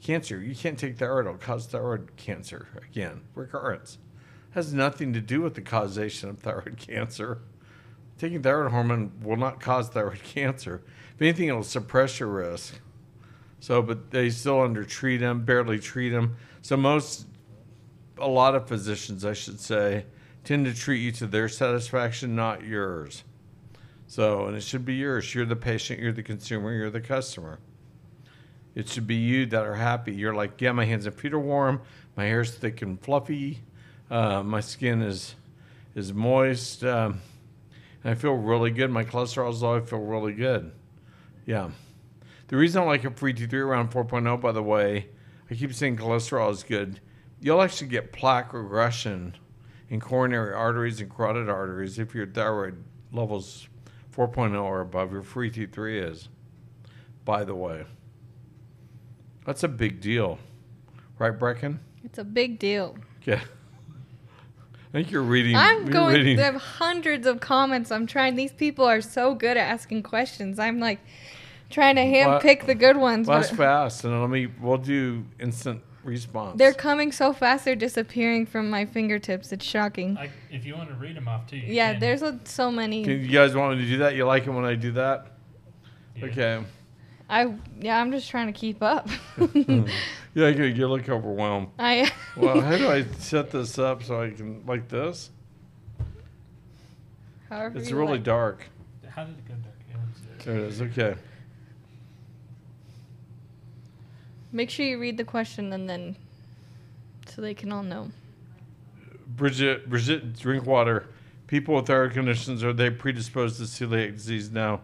cancer. You can't take thyroid. It'll cause thyroid cancer again, recurrence. Has nothing to do with the causation of thyroid cancer. Taking thyroid hormone will not cause thyroid cancer. If anything, it'll suppress your risk. So, but they still undertreat them, barely treat them. So a lot of physicians, I should say, tend to treat you to their satisfaction, not yours. So, and it should be yours. You're the patient, you're the consumer, you're the customer. It should be you that are happy. You're like, yeah, my hands and feet are warm, my hair's thick and fluffy, my skin is moist, and I feel really good. My cholesterol's low, I feel really good. Yeah. The reason I like a free T3 around 4.0, by the way, I keep saying cholesterol is good. You'll actually get plaque regression in coronary arteries and carotid arteries if your thyroid levels 4.0 or above, your free T3 is, by the way. That's a big deal. Right, Brecken? It's a big deal. Okay. I think you're reading. I have hundreds of comments. I'm trying. These people are so good at asking questions. I'm like trying to handpick the good ones. Well, that's fast, and we'll do instant response. They're coming so fast, they're disappearing from my fingertips. It's shocking. If you want to read them off too. Yeah, can. There's so many. You guys want me to do that? You like it when I do that? Yeah. Okay. I'm just trying to keep up. Yeah, you look overwhelmed. Well, how do I set this up so I can, like this? However it's really dark. How did it go dark? Yeah, there it is. Okay. Make sure you read the question and then, so they can all know. Bridget, drink water. People with thyroid conditions, are they predisposed to celiac disease now?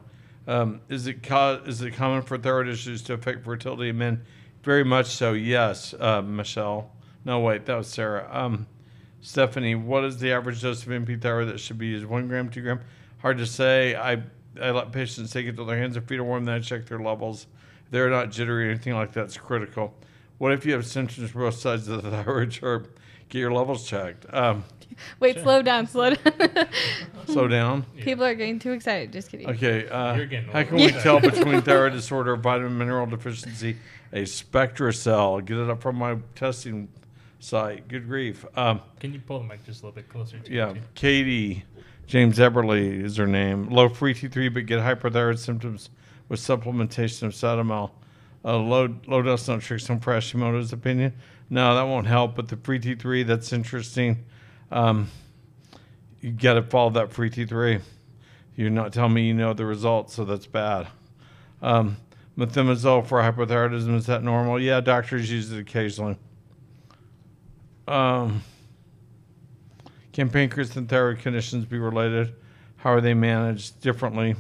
Is it common for thyroid issues to affect fertility in men? Very much so, yes, Michelle. No, wait, that was Sarah. Stephanie, what is the average dose of MP thyroid that should be used? 1 gram, 2 gram? Hard to say. I let patients take it till their hands and feet are warm, then I check their levels. If they're not jittery or anything like that, it's critical. What if you have symptoms from both sides of the thyroid chart? Get your levels checked. Wait, sure. Slow down. Slow down? Yeah. People are getting too excited. Just kidding. Okay. You're getting how can we tell between thyroid disorder, vitamin mineral deficiency, a SpectraCell? Get it up from my testing site. Good grief. Can you pull the mic just a little bit closer to you? Yeah. Katie, James Eberly is her name. Low free T3, but get hyperthyroid symptoms with supplementation of Cytomel. Low dose naltrexone for Hashimoto's opinion. No, that won't help, but the free T3, that's interesting. You got to follow that free T3. You're not telling me you know the results, so that's bad. Methimazole for hypothyroidism, is that normal? Yeah, doctors use it occasionally. Can pancreas and thyroid conditions be related? How are they managed differently?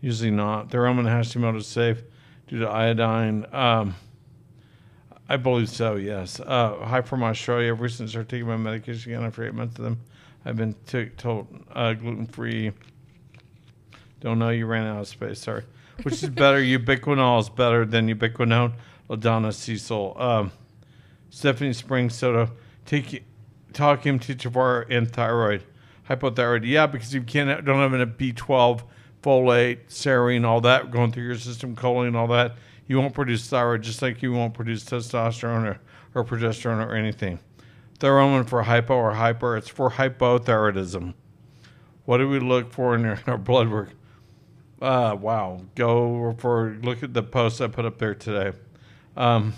Usually not. Thyromin and Hashimoto's safe due to iodine. I believe so, yes. Hi from Australia. Ever since I started taking my medication again, for 8 months of them, I've been told gluten-free. Don't know, you ran out of space, sorry. Which is better? Ubiquinol is better than ubiquinone. LaDonna Cecil. Stephanie Springs Soto. Talk MTHFR and thyroid. Hypothyroid. Yeah, because you don't have enough B12, folate, serine, all that going through your system, choline, all that. You won't produce thyroid, just like you won't produce testosterone or progesterone or anything. Thyromin for hypo or hyper, it's for hypothyroidism. What do we look for in our blood work? Wow. Go for, look at the post I put up there today. I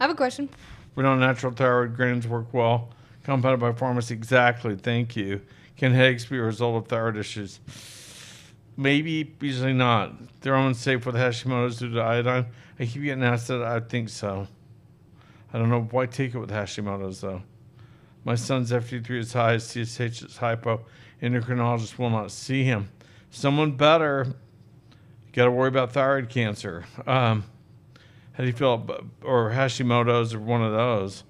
have a question. We know natural thyroid grains work well, compounded by pharmacy. Exactly. Thank you. Can headaches be a result of thyroid issues? Maybe, usually not. Thyromin's safe with Hashimoto's due to iodine. I keep getting asked that. I think so. I don't know why take it with Hashimoto's, though. My son's FT3 is high, his TSH is hypo. Endocrinologist will not see him. Someone better. Got to worry about thyroid cancer. How do you feel about, or Hashimoto's or one of those?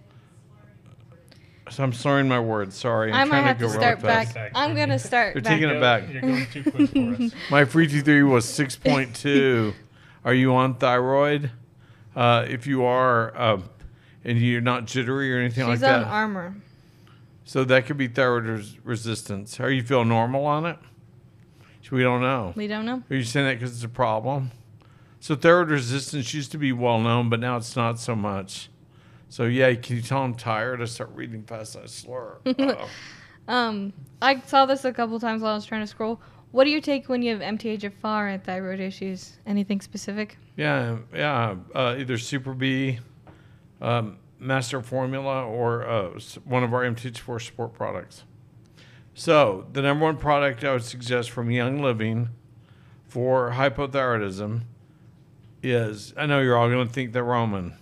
So I'm slurring my words. Sorry. I'm trying to go really fast. I'm going to start back. You're taking it back. You're going too quick for us. My free T3 was 6.2. Are you on thyroid? If you are, and you're not jittery or anything like that. She's on Armor. So that could be thyroid resistance. Are you feel normal on it? We don't know. We don't know. Are you saying that because it's a problem? So thyroid resistance used to be well known, but now it's not so much. So yeah, can you tell I'm tired? I start reading fast, I slur. I saw this a couple times while I was trying to scroll. What do you take when you have MTHFR and thyroid issues? Anything specific? Yeah. Either Super B, Master Formula, or one of our MTHFR support products. So the number one product I would suggest from Young Living for hypothyroidism is, I know you're all going to think Thyromin,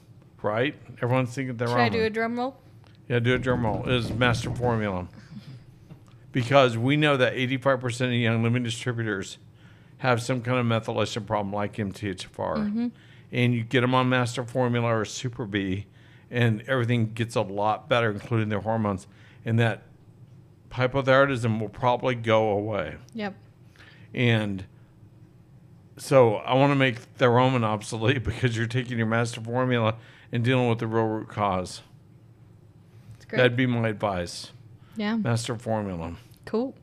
right? Everyone's thinking Thyromin. Should I do a drum roll? Yeah, do a drum roll. It is Master Formula. Because we know that 85% of Young Living distributors have some kind of methylation problem like MTHFR. Mm-hmm. And you get them on Master Formula or Super B, and everything gets a lot better, including their hormones. And that hypothyroidism will probably go away. Yep. And so I want to make Thyromin obsolete because you're taking your Master Formula and dealing with the real root cause. That's great. That'd be my advice. Yeah. Master Formula. Cool.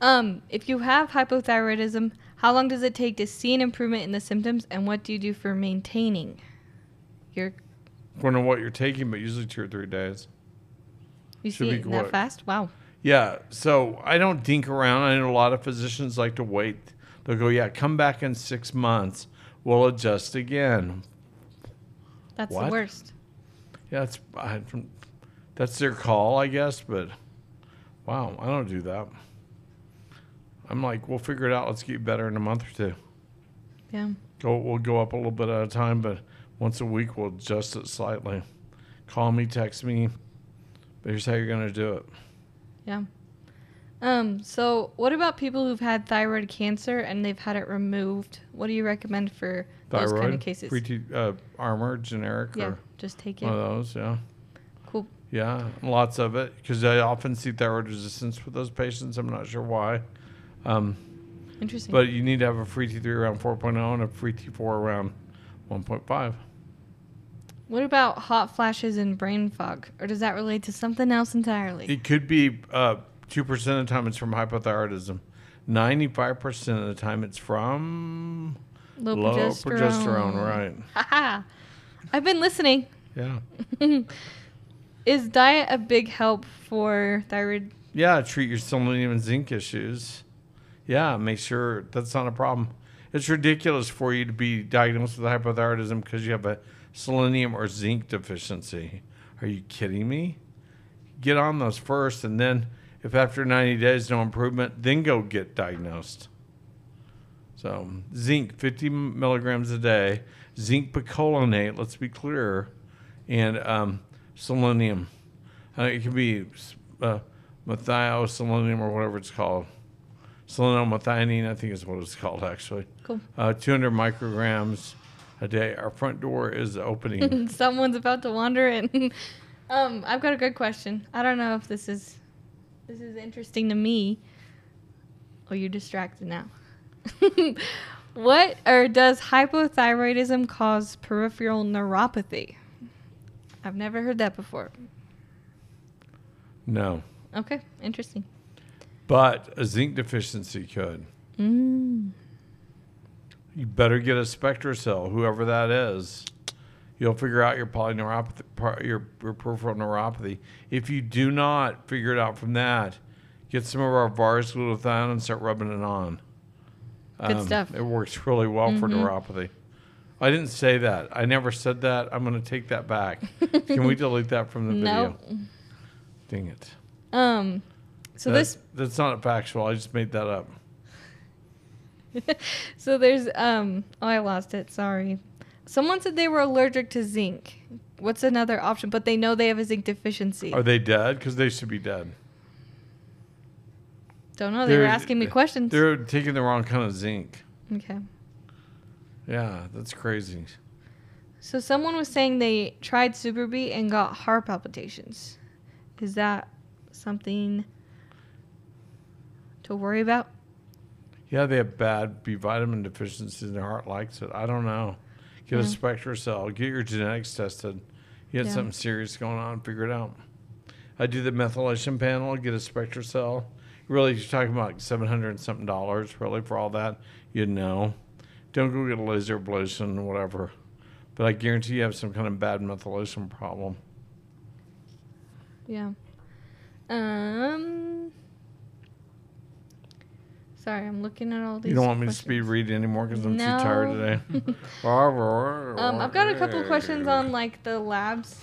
If you have hypothyroidism, how long does it take to see an improvement in the symptoms, and what do you do for maintaining your... I don't know what you're taking, but usually 2 or 3 days. You see it that fast? Wow. Yeah, so I don't dink around. I know a lot of physicians like to wait. They'll go, yeah, come back in 6 months. We'll adjust again. That's the worst. Yeah, that's their call, I guess, but wow, I don't do that. I'm like, we'll figure it out. Let's get better in a month or two. Yeah. We'll go up a little bit at a time, but once a week we'll adjust it slightly. Call me, text me. But here's how you're going to do it. Yeah. So what about people who've had thyroid cancer and they've had it removed? What do you recommend for thyroid, those kind of cases? Armor, generic. Yeah, or just take it. One of those, yeah. Cool. Yeah, lots of it. Because I often see thyroid resistance with those patients. I'm not sure why. Interesting. But you need to have a free T3 around 4.0 and a free T4 around 1.5. What about hot flashes and brain fog? Or does that relate to something else entirely? It could be 2% of the time it's from hypothyroidism. 95% of the time it's from low progesterone. Right. Ha-ha. I've been listening. Yeah. Is diet a big help for thyroid? Yeah, treat your selenium and zinc issues. Yeah, make sure that's not a problem. It's ridiculous for you to be diagnosed with hypothyroidism because you have a selenium or zinc deficiency. Are you kidding me? Get on those first, and then if after 90 days no improvement, then go get diagnosed. So zinc, 50 milligrams a day, zinc picolinate, let's be clear, and selenium. It can be methioselenium or whatever it's called. Selenomethionine, I think is what it's called, actually. Cool. 200 micrograms a day. Our front door is opening. Someone's about to wander in. I've got a good question. I don't know if this is interesting to me. Oh, you're distracted now. Does hypothyroidism cause peripheral neuropathy? I've never heard that before. No. Okay, interesting. But a zinc deficiency could. You better get a SpectraCell, whoever that is. You'll figure out your polyneuropathy, your peripheral neuropathy. If you do not figure it out from that, get some of our VARs glutathione and start rubbing it on. Good stuff. It works really well for neuropathy. I didn't say that. I never said that. I'm going to take that back. Can we delete that from the video? No. Dang it. So that's not factual. I just made that up. So there's oh, I lost it. Sorry. Someone said they were allergic to zinc. What's another option? But they know they have a zinc deficiency. Are they dead? Because they should be dead. Don't know. They were asking me questions. They're taking the wrong kind of zinc. Okay. Yeah, that's crazy. So someone was saying they tried Super B and got heart palpitations. Is that something to worry about? Yeah, they have bad B vitamin deficiencies and their heart likes it. I don't know. Get a SpectraCell. Get your genetics tested. You had something serious going on. Figure it out. I do the methylation panel. Get a SpectraCell. Really, you're talking about like $700 and something really for all that. You know. Don't go get a laser ablation or whatever. But I guarantee you have some kind of bad methylation problem. Yeah. Sorry, I'm looking at all these. You don't want me to speed read anymore because I'm too tired today. I've got a couple of questions on like the labs.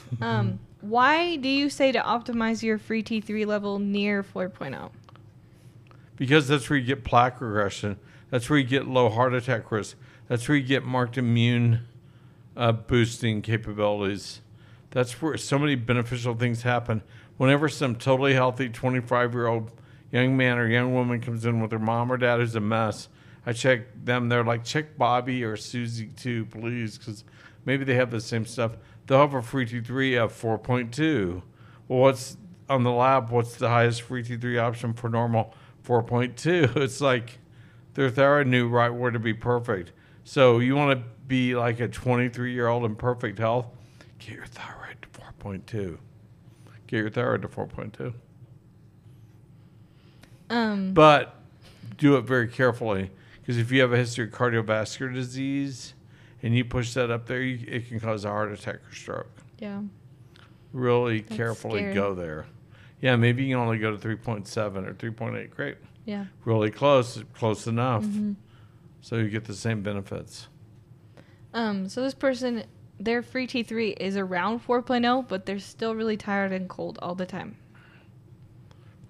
Why do you say to optimize your free T3 level near 4.0? Because that's where you get plaque regression. That's where you get low heart attack risk. That's where you get marked immune boosting capabilities. That's where so many beneficial things happen. Whenever some totally healthy 25-year-old young man or young woman comes in with their mom or dad who's a mess, I check them. They're like, check Bobby or Susie too, please, because maybe they have the same stuff. They'll have a free T3 of 4.2. Well, what's on the lab? What's the highest free T3 option for normal? 4.2. It's like their thyroid knew right where to be perfect. So you want to be like a 23-year-old in perfect health? Get your thyroid to 4.2. Get your thyroid to 4.2. But do it very carefully, because if you have a history of cardiovascular disease and you push that up there, it can cause a heart attack or stroke. Yeah. Really That's carefully scary. Go there. Yeah, maybe you can only go to 3.7 or 3.8. Great. Yeah. Really close, close enough. So you get the same benefits. So this person, their free T3 is around 4.0, but they're still really tired and cold all the time.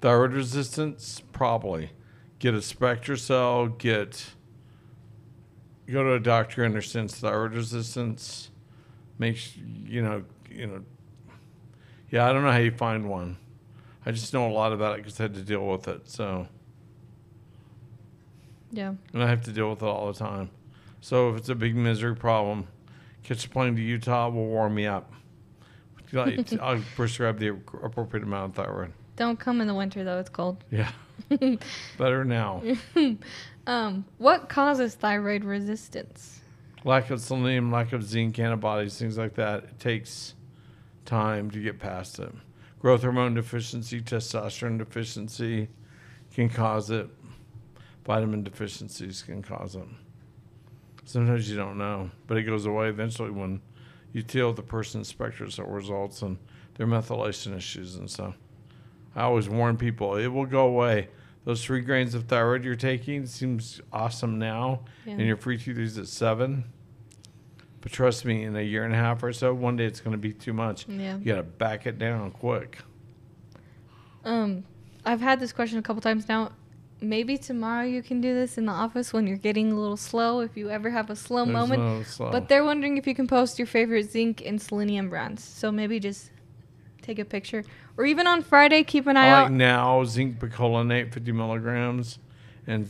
Thyroid resistance, probably. Get a SpectraCell, go to a doctor who understands thyroid resistance. Make I don't know how you find one. I just know a lot about it because I had to deal with it, so. Yeah. And I have to deal with it all the time. So if it's a big misery problem, catch a plane to Utah, will warm me up. I'll prescribe the appropriate amount of thyroid. Don't come in the winter, though. It's cold. Yeah. Better now. What causes thyroid resistance? Lack of selenium, lack of zinc, antibodies, things like that. It takes time to get past it. Growth hormone deficiency, testosterone deficiency can cause it. Vitamin deficiencies can cause it. Sometimes you don't know, but it goes away eventually when you deal with the person's SpectraCell results and their methylation issues and stuff. I always warn people, it will go away. Those 3 grains of thyroid you're taking seems awesome now, and your free T3 is at 7. But trust me, in a year and a half or so, one day it's going to be too much. Yeah. You got to back it down quick. I've had this question a couple times now. Maybe tomorrow you can do this in the office when you're getting a little slow, if you ever have a slow moment. No slow. But they're wondering if you can post your favorite zinc and selenium brands. So maybe just take a picture. Or even on Friday, keep an eye out. Right now, zinc picolinate, 50 milligrams, and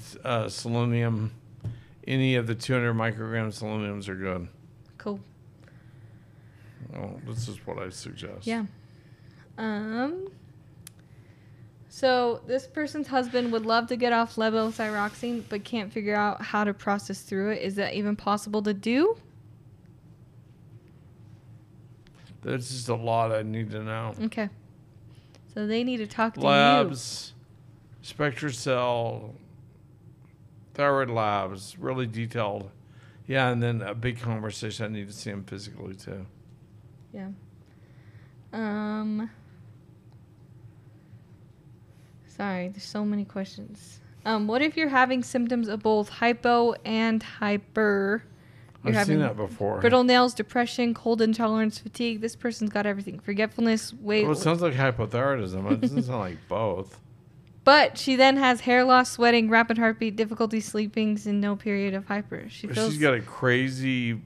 selenium. Any of the 200 microgram seleniums are good. Cool. Well, this is what I suggest. Yeah. So this person's husband would love to get off levothyroxine, but can't figure out how to process through it. Is that even possible to do? There's just a lot I need to know. Okay. So they need to talk to labs, you. SpectraCell, thyroid labs, really detailed. Yeah, and then a big conversation. I need to see him physically, too. Yeah. Sorry, there's so many questions. What if you're having symptoms of both hypo and hyper? I've seen that before. Brittle nails, depression, cold intolerance, fatigue. This person's got everything. Forgetfulness, weight. Well, it sounds like hypothyroidism. It doesn't sound like both. But she then has hair loss, sweating, rapid heartbeat, difficulty sleeping, and no period of hyper. She's got a crazy...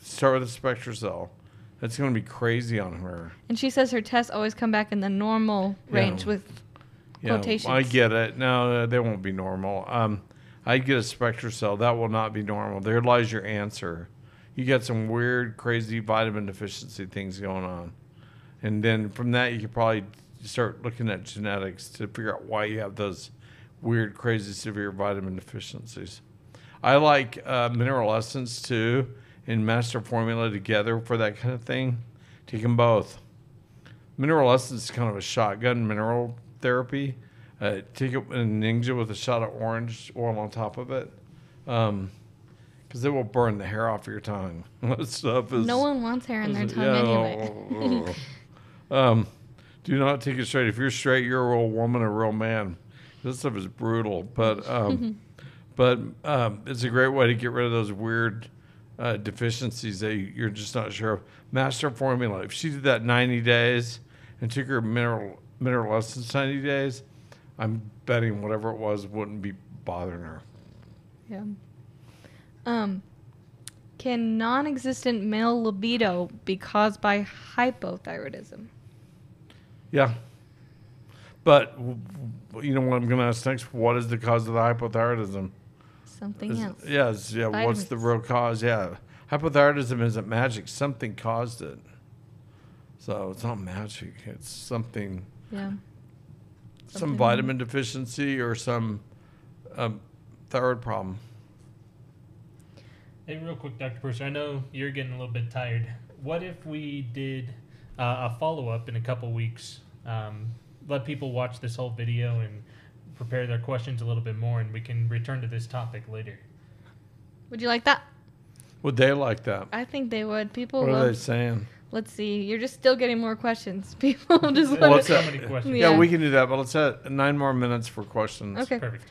start with a SpectraCell. That's going to be crazy on her. And she says her tests always come back in the normal range with quotations. I get it. No, they won't be normal. I'd get a SpectraCell. That will not be normal. There lies your answer. You got some weird, crazy vitamin deficiency things going on. And then from that, you could probably start looking at genetics to figure out why you have those weird, crazy, severe vitamin deficiencies. I like Mineral Essence, too, and Master Formula together for that kind of thing. Take them both. Mineral Essence is kind of a shotgun mineral therapy. Take a ninja with a shot of orange oil on top of it, because it will burn the hair off your tongue. That stuff is... No one wants hair in their tongue anyway. Do not take it straight. If you're straight, you're a real woman, a real man. This stuff is brutal, but it's a great way to get rid of those weird deficiencies that you're just not sure of. Master Formula. If she did that 90 days and took her mineral Essence 90 days. I'm betting whatever it was wouldn't be bothering her. Yeah. Can non-existent male libido be caused by hypothyroidism? Yeah. But you know what I'm going to ask next? What is the cause of the hypothyroidism? Something else. Yes. Yeah. Vitamins. What's the real cause? Yeah. Hypothyroidism isn't magic. Something caused it. So it's not magic. It's something. Yeah. Some vitamin deficiency or some thyroid problem. Hey, real quick, Dr. Purser, I know you're getting a little bit tired. What if we did a follow-up in a couple weeks, let people watch this whole video and prepare their questions a little bit more, and we can return to this topic later? Would you like that? Would they like that? I think they would. What are they saying? Let's see. You're just still getting more questions. People just want so many questions. Yeah, we can do that, but let's have 9 more minutes for questions. Okay. Perfect.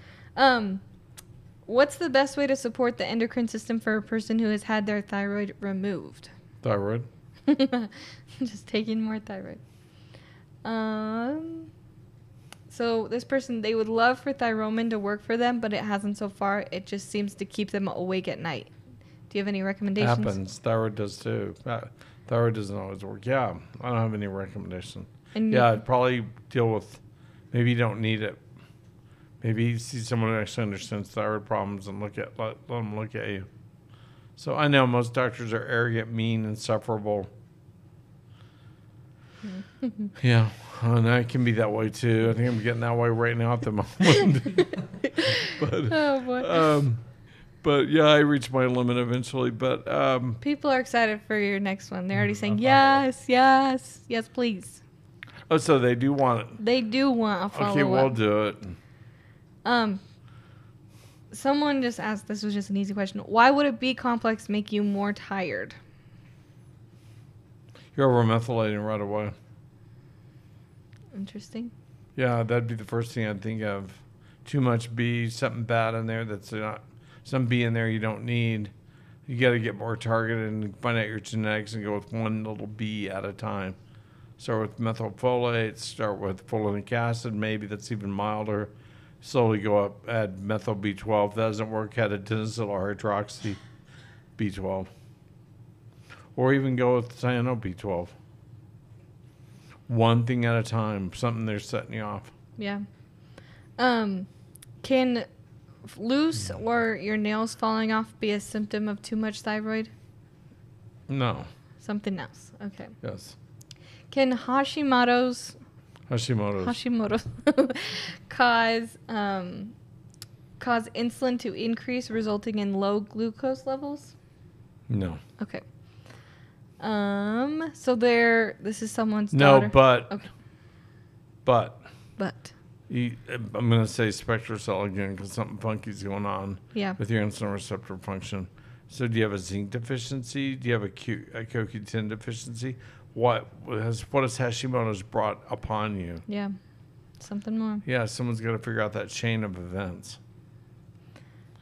What's the best way to support the endocrine system for a person who has had their thyroid removed? Thyroid. Just taking more thyroid. So this person, they would love for Thyromin to work for them, but it hasn't so far. It just seems to keep them awake at night. Do you have any recommendations? Happens. Thyroid does too. Thyroid doesn't always work. Yeah, I don't have any recommendation. And yeah, I'd probably deal with, maybe you don't need it. Maybe see someone who actually understands thyroid problems and let them look at you. So I know most doctors are arrogant, mean, insufferable. Yeah, and I can be that way too. I think I'm getting that way right now at the moment. But yeah, I reached my limit eventually. But people are excited for your next one. They're already saying yes, please. Oh, so they do want it. They do want a follow-up. Okay, we'll do it. Someone just asked. This was just an easy question. Why would a B complex make you more tired? You're overmethylating right away. Interesting. Yeah, that'd be the first thing I'd think of. Too much B, something bad in there that's not. Some B in there you don't need. You got to get more targeted and find out your genetics and go with one little B at a time. Start with methylfolate, start with folinic acid, maybe that's even milder. Slowly go up, add methyl B12. That doesn't work, add adenosine or hydroxy B12. Or even go with cyano B12. One thing at a time, something they're setting you off. Yeah. Can loose or your nails falling off be a symptom of too much thyroid? No. Something else. Okay. Yes. Can Hashimoto's cause insulin to increase, resulting in low glucose levels? No. Okay. So this is someone's daughter. No, but. Okay. But. I'm going to say SpectraCell again because something funky's going on with your insulin receptor function. So do you have a zinc deficiency? Do you have a CoQ10 deficiency? What has Hashimoto's brought upon you? Yeah, something more. Yeah, someone's got to figure out that chain of events.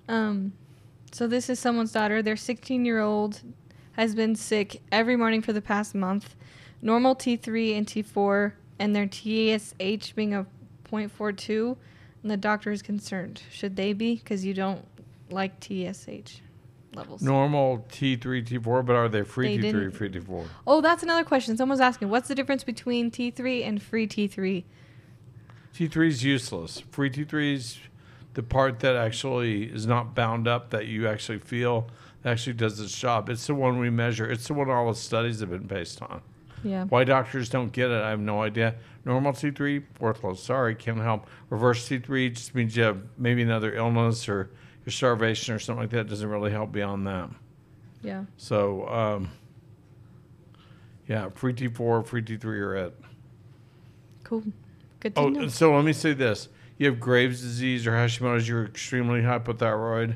So this is someone's daughter. Their 16-year-old has been sick every morning for the past month. Normal T3 and T4, and their TSH being a 0.42, and the doctor is concerned. Should they be? Because you don't like TSH levels. Normal T3, T4, but are they free T3, free T4? Oh, that's another question. Someone's asking, what's the difference between T3 and free T3? T3 is useless. Free T3 is the part that actually is not bound up, that you actually feel, actually does its job. It's the one we measure. It's the one all the studies have been based on. Yeah. Why doctors don't get it, I have no idea. Normal T3, worthless. Sorry, can't help. Reverse T3 just means you have maybe another illness or your starvation or something like that. Doesn't really help beyond that. Yeah. So, yeah, free T4, free T3 are it. Cool. Good to know. So let me say this. You have Graves' disease or Hashimoto's, you're extremely hypothyroid.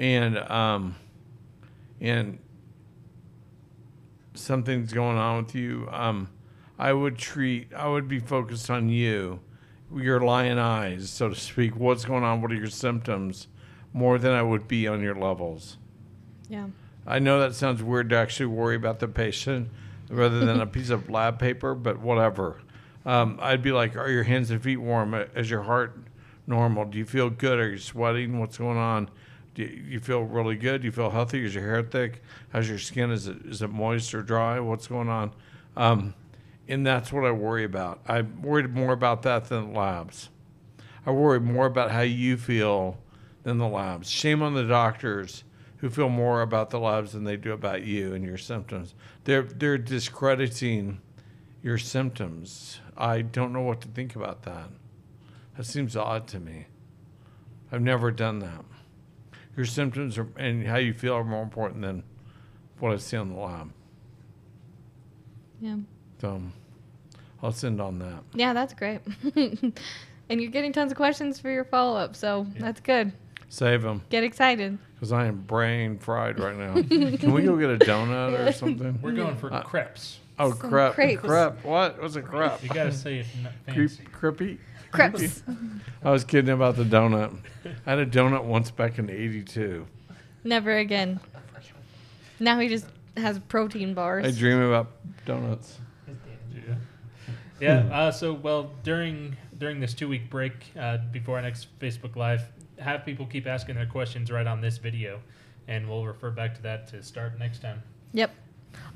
And something's going on with you, I would be focused on you, your lion eyes, so to speak. What's going on? What are your symptoms? More than I would be on your levels. Yeah. I know that sounds weird to actually worry about the patient rather than a piece of lab paper, but whatever. I'd be like, are your hands and feet warm? Is your heart normal? Do you feel good? Are you sweating? What's going on? You feel really good? You feel healthy? Is your hair thick? How's your skin? Is it moist or dry? What's going on? And that's what I worry about. I worried more about that than the labs. I worry more about how you feel than the labs. Shame on the doctors who feel more about the labs than they do about you and your symptoms. They're discrediting your symptoms. I don't know what to think about that. That seems odd to me. I've never done that. Your symptoms and how you feel are more important than what I see on the lab. Yeah. So I'll send on that. Yeah, that's great. And you're getting tons of questions for your follow-up, so yeah. That's good. Save them. Get excited. Because I am brain fried right now. Can we go get a donut or something? We're going for crepes. Oh, crepes. Crepe. What? What's a crepe? You got to say it fancy. Creepy? Krebs. I was kidding about the donut. I had a donut once back in '82. Never again. Now he just has protein bars. I dream about donuts. Yeah. During this 2-week break, before our next Facebook Live, have people keep asking their questions right on this video, and we'll refer back to that to start next time. Yep.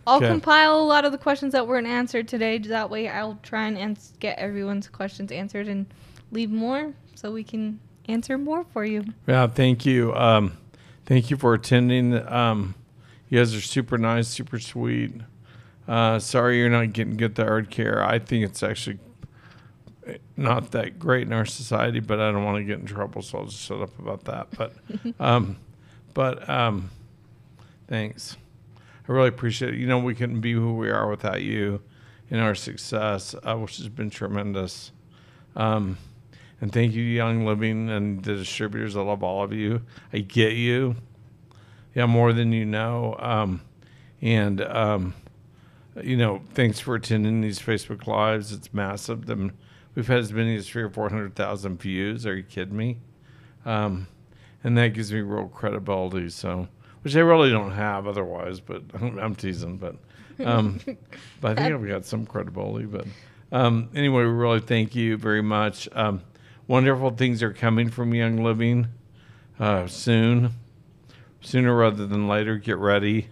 I'll compile a lot of the questions that weren't answered today. That way I'll try and get everyone's questions answered and leave more so we can answer more for you. Yeah, thank you. Thank you for attending. You guys are super nice, super sweet. Sorry you're not getting good thyroid care. I think it's actually not that great in our society, but I don't want to get in trouble, so I'll just shut up about that. But, thanks. I really appreciate it. You know, we couldn't be who we are without you and our success, which has been tremendous. And thank you, Young Living and the distributors. I love all of you. I get you. Yeah, more than you know. You know, thanks for attending these Facebook Lives. It's massive. We've had as many as 300,000 or 400,000 views. Are you kidding me? And that gives me real credibility, so... Which I really don't have otherwise, but I'm teasing. But I think I've got some credibility. But anyway, we really thank you very much. Wonderful things are coming from Young Living soon. Sooner rather than later, get ready.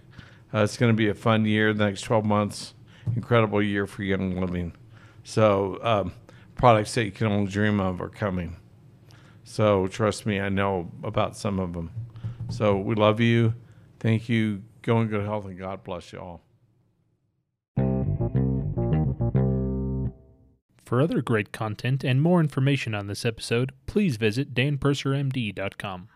It's going to be a fun year, the next 12 months. Incredible year for Young Living. So products that you can only dream of are coming. So trust me, I know about some of them. So we love you. Thank you. Go in good health, and God bless you all. For other great content and more information on this episode, please visit DanPurserMD.com.